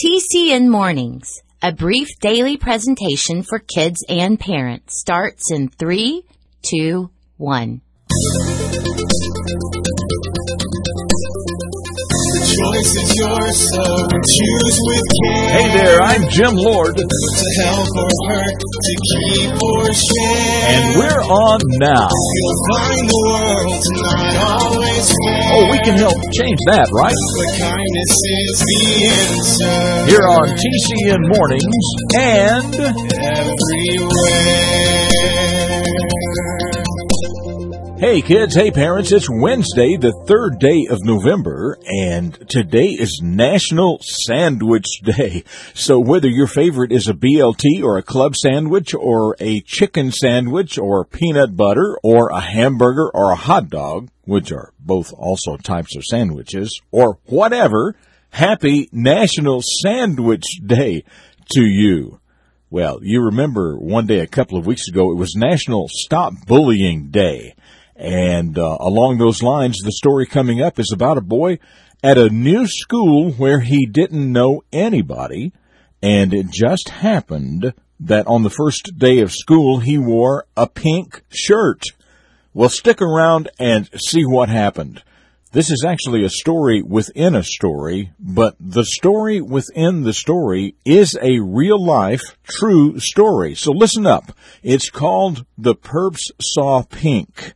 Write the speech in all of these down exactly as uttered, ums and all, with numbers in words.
T C N Mornings, a brief daily presentation for kids and parents, starts in three, two, one. Choice is yours, so choose with care. Hey there, I'm Jim Lord. To help or hurt, to keep or share. And we're on now. You'll find the world not always fair. Oh, we can help change that, right? But kindness is the answer. Here on T C N Mornings and everywhere. Hey kids, hey parents, it's Wednesday, the third day of November, and today is National Sandwich Day. So whether your favorite is a B L T or a club sandwich or a chicken sandwich or peanut butter or a hamburger or a hot dog, which are both also types of sandwiches, or whatever, happy National Sandwich Day to you. Well, you remember one day a couple of weeks ago, it was National Stop Bullying Day. And uh, along those lines, the story coming up is about a boy at a new school where he didn't know anybody, and it just happened that on the first day of school, he wore a pink shirt. Well, stick around and see what happened. This is actually a story within a story, but the story within the story is a real-life, true story. So listen up. It's called The Perps Saw Pink.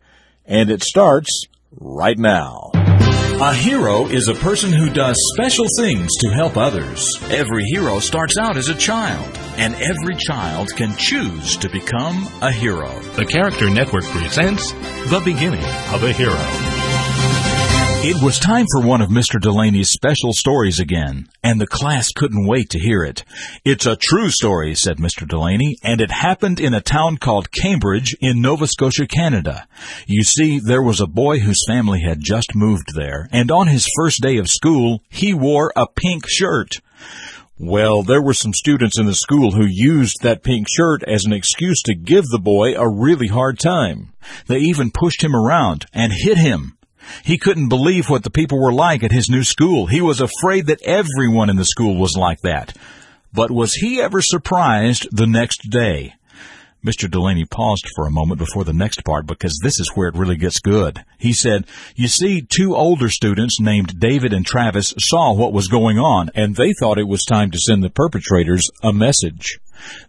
And it starts right now. A hero is a person who does special things to help others. Every hero starts out as a child, and every child can choose to become a hero. The Character Network presents The Beginning of a Hero. It was time for one of Mister Delaney's special stories again, and the class couldn't wait to hear it. It's a true story, said Mister Delaney, and it happened in a town called Cambridge in Nova Scotia, Canada. You see, there was a boy whose family had just moved there, and on his first day of school, he wore a pink shirt. Well, there were some students in the school who used that pink shirt as an excuse to give the boy a really hard time. They even pushed him around and hit him. He couldn't believe what the people were like at his new school. He was afraid that everyone in the school was like that. But was he ever surprised the next day? Mister Delaney paused for a moment before the next part because this is where it really gets good. He said, you see, two older students named David and Travis saw what was going on, and they thought it was time to send the perpetrators a message.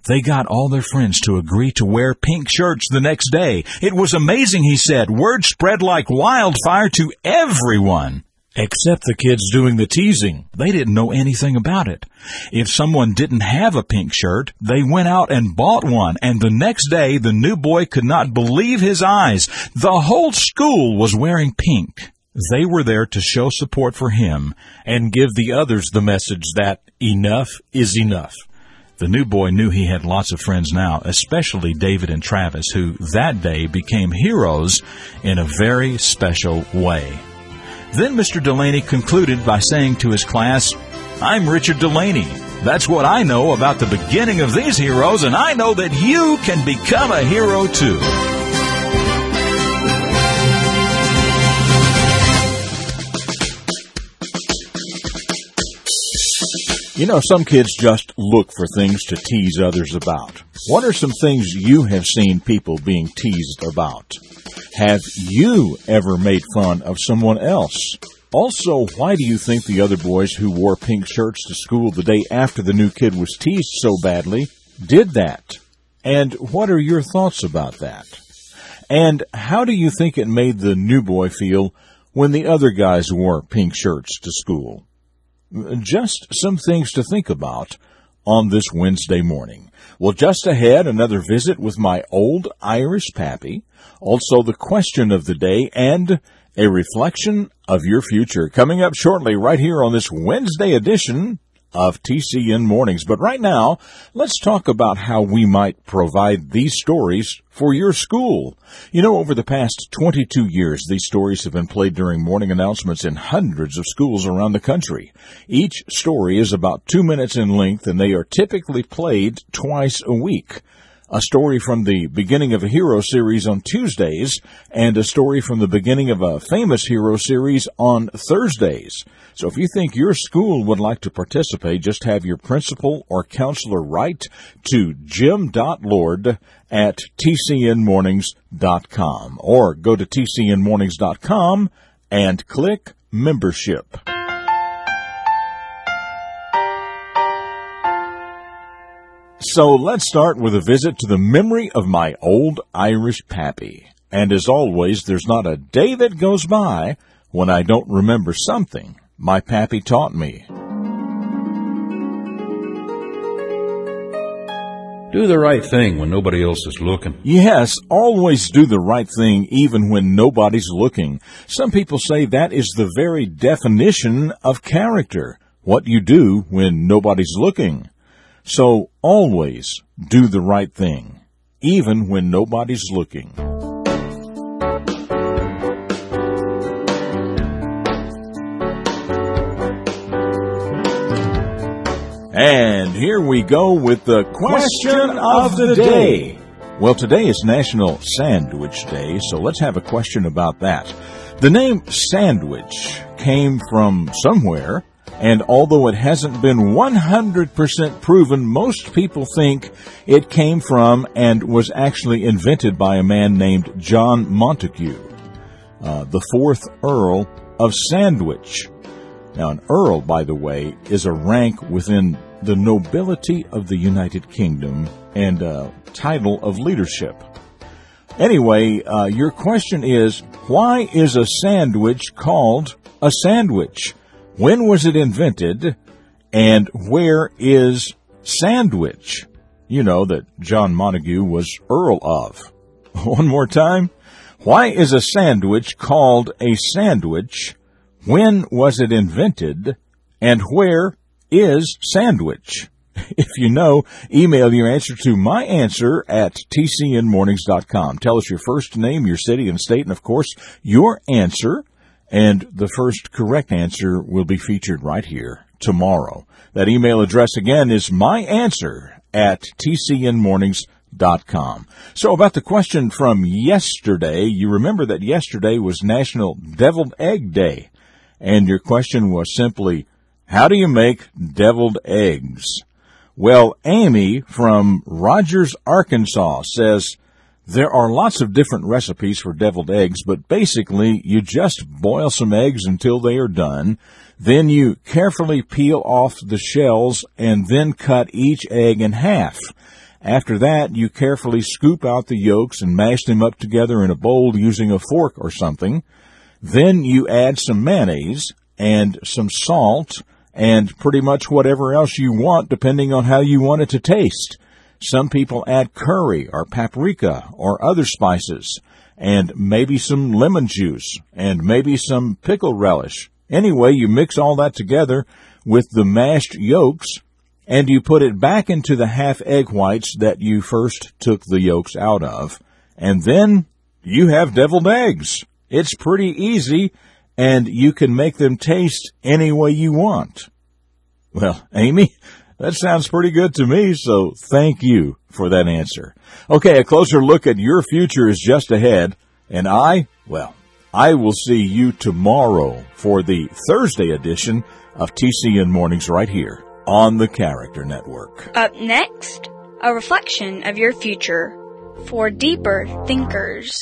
They got all their friends to agree to wear pink shirts the next day. It was amazing, he said. Word spread like wildfire to everyone. Except the kids doing the teasing. They didn't know anything about it. If someone didn't have a pink shirt, they went out and bought one, and the next day the new boy could not believe his eyes. The whole school was wearing pink. They were there to show support for him and give the others the message that enough is enough. The new boy knew he had lots of friends now, especially David and Travis, who that day became heroes in a very special way. Then Mister Delaney concluded by saying to his class, I'm Richard Delaney. That's what I know about the beginning of these heroes, and I know that you can become a hero too. You know, some kids just look for things to tease others about. What are some things you have seen people being teased about? Have you ever made fun of someone else? Also, why do you think the other boys who wore pink shirts to school the day after the new kid was teased so badly did that? And what are your thoughts about that? And how do you think it made the new boy feel when the other guys wore pink shirts to school? Just some things to think about on this Wednesday morning. Well, just ahead, another visit with my old Irish pappy, also the question of the day, and a reflection of your future. Coming up shortly right here on this Wednesday edition of T C N Mornings. But right now, let's talk about how we might provide these stories for your school. You know, over the past twenty-two years, these stories have been played during morning announcements in hundreds of schools around the country. Each story is about two minutes in length, and they are typically played twice a week. a story from the Beginning of a Hero series on Tuesdays, and a story from the Beginning of a Famous Hero series on Thursdays. So if you think your school would like to participate, just have your principal or counselor write to jim dot lord at t c n mornings dot com or go to t c n mornings dot com and click Membership. So let's start with a visit to the memory of my old Irish pappy. And as always, there's not a day that goes by when I don't remember something my pappy taught me. Do the right thing when nobody else is looking. Yes, always do the right thing even when nobody's looking. Some people say that is the very definition of character, what you do when nobody's looking. So always do the right thing, even when nobody's looking. And here we go with the question of the day. Well, today is National Sandwich Day, so let's have a question about that. The name sandwich came from somewhere. And although it hasn't been one hundred percent proven, most people think it came from and was actually invented by a man named John Montagu, uh, the fourth Earl of Sandwich. Now, an earl, by the way, is a rank within the nobility of the United Kingdom and a title of leadership. Anyway, uh, your question is, why is a sandwich called a sandwich? When was it invented, and where is sandwich, you know, that John Montagu was Earl of? One more time. Why is a sandwich called a sandwich? When was it invented, and where is sandwich? If you know, email your answer to my answer at t c n mornings dot com. Tell us your first name, your city and state, and, of course, your answer. And the first correct answer will be featured right here tomorrow. That email address again is my answer at t c n mornings dot com. So about the question from yesterday, you remember that yesterday was National Deviled Egg Day. And your question was simply, how do you make deviled eggs? Well, Amy from Rogers, Arkansas says, there are lots of different recipes for deviled eggs, but basically you just boil some eggs until they are done. Then you carefully peel off the shells and then cut each egg in half. After that, you carefully scoop out the yolks and mash them up together in a bowl using a fork or something. Then you add some mayonnaise and some salt and pretty much whatever else you want, depending on how you want it to taste. Some people add curry or paprika or other spices, and maybe some lemon juice, and maybe some pickle relish. Anyway, you mix all that together with the mashed yolks, and you put it back into the half egg whites that you first took the yolks out of, and then you have deviled eggs. It's pretty easy, and you can make them taste any way you want. Well, Amy, that sounds pretty good to me, so thank you for that answer. Okay, a closer look at your future is just ahead, and I, well, I will see you tomorrow for the Thursday edition of T C N Mornings right here on the Character Network. Up next, a reflection of your future for deeper thinkers.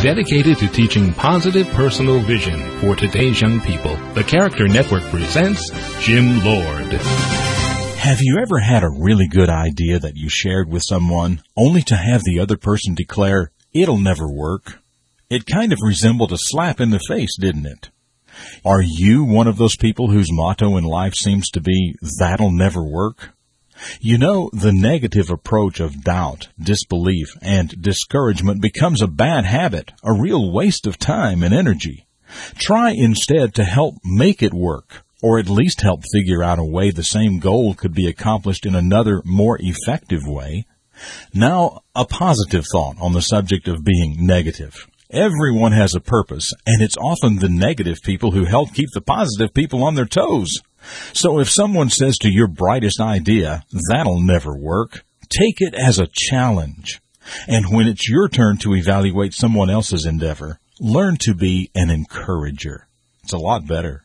Dedicated to teaching positive personal vision for today's young people, the Character Network presents Jim Lord. Have you ever had a really good idea that you shared with someone, only to have the other person declare, it'll never work? It kind of resembled a slap in the face, didn't it? Are you one of those people whose motto in life seems to be, that'll never work? You know, the negative approach of doubt, disbelief, and discouragement becomes a bad habit, a real waste of time and energy. Try instead to help make it work, or at least help figure out a way the same goal could be accomplished in another, more effective way. Now, a positive thought on the subject of being negative. Everyone has a purpose, and it's often the negative people who help keep the positive people on their toes. So if someone says to your brightest idea, that'll never work, take it as a challenge. And when it's your turn to evaluate someone else's endeavor, learn to be an encourager. It's a lot better.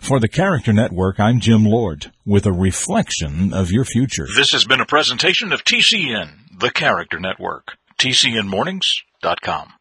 For The Character Network, I'm Jim Lord, with a reflection of your future. This has been a presentation of T C N, The Character Network, T C N Mornings dot com.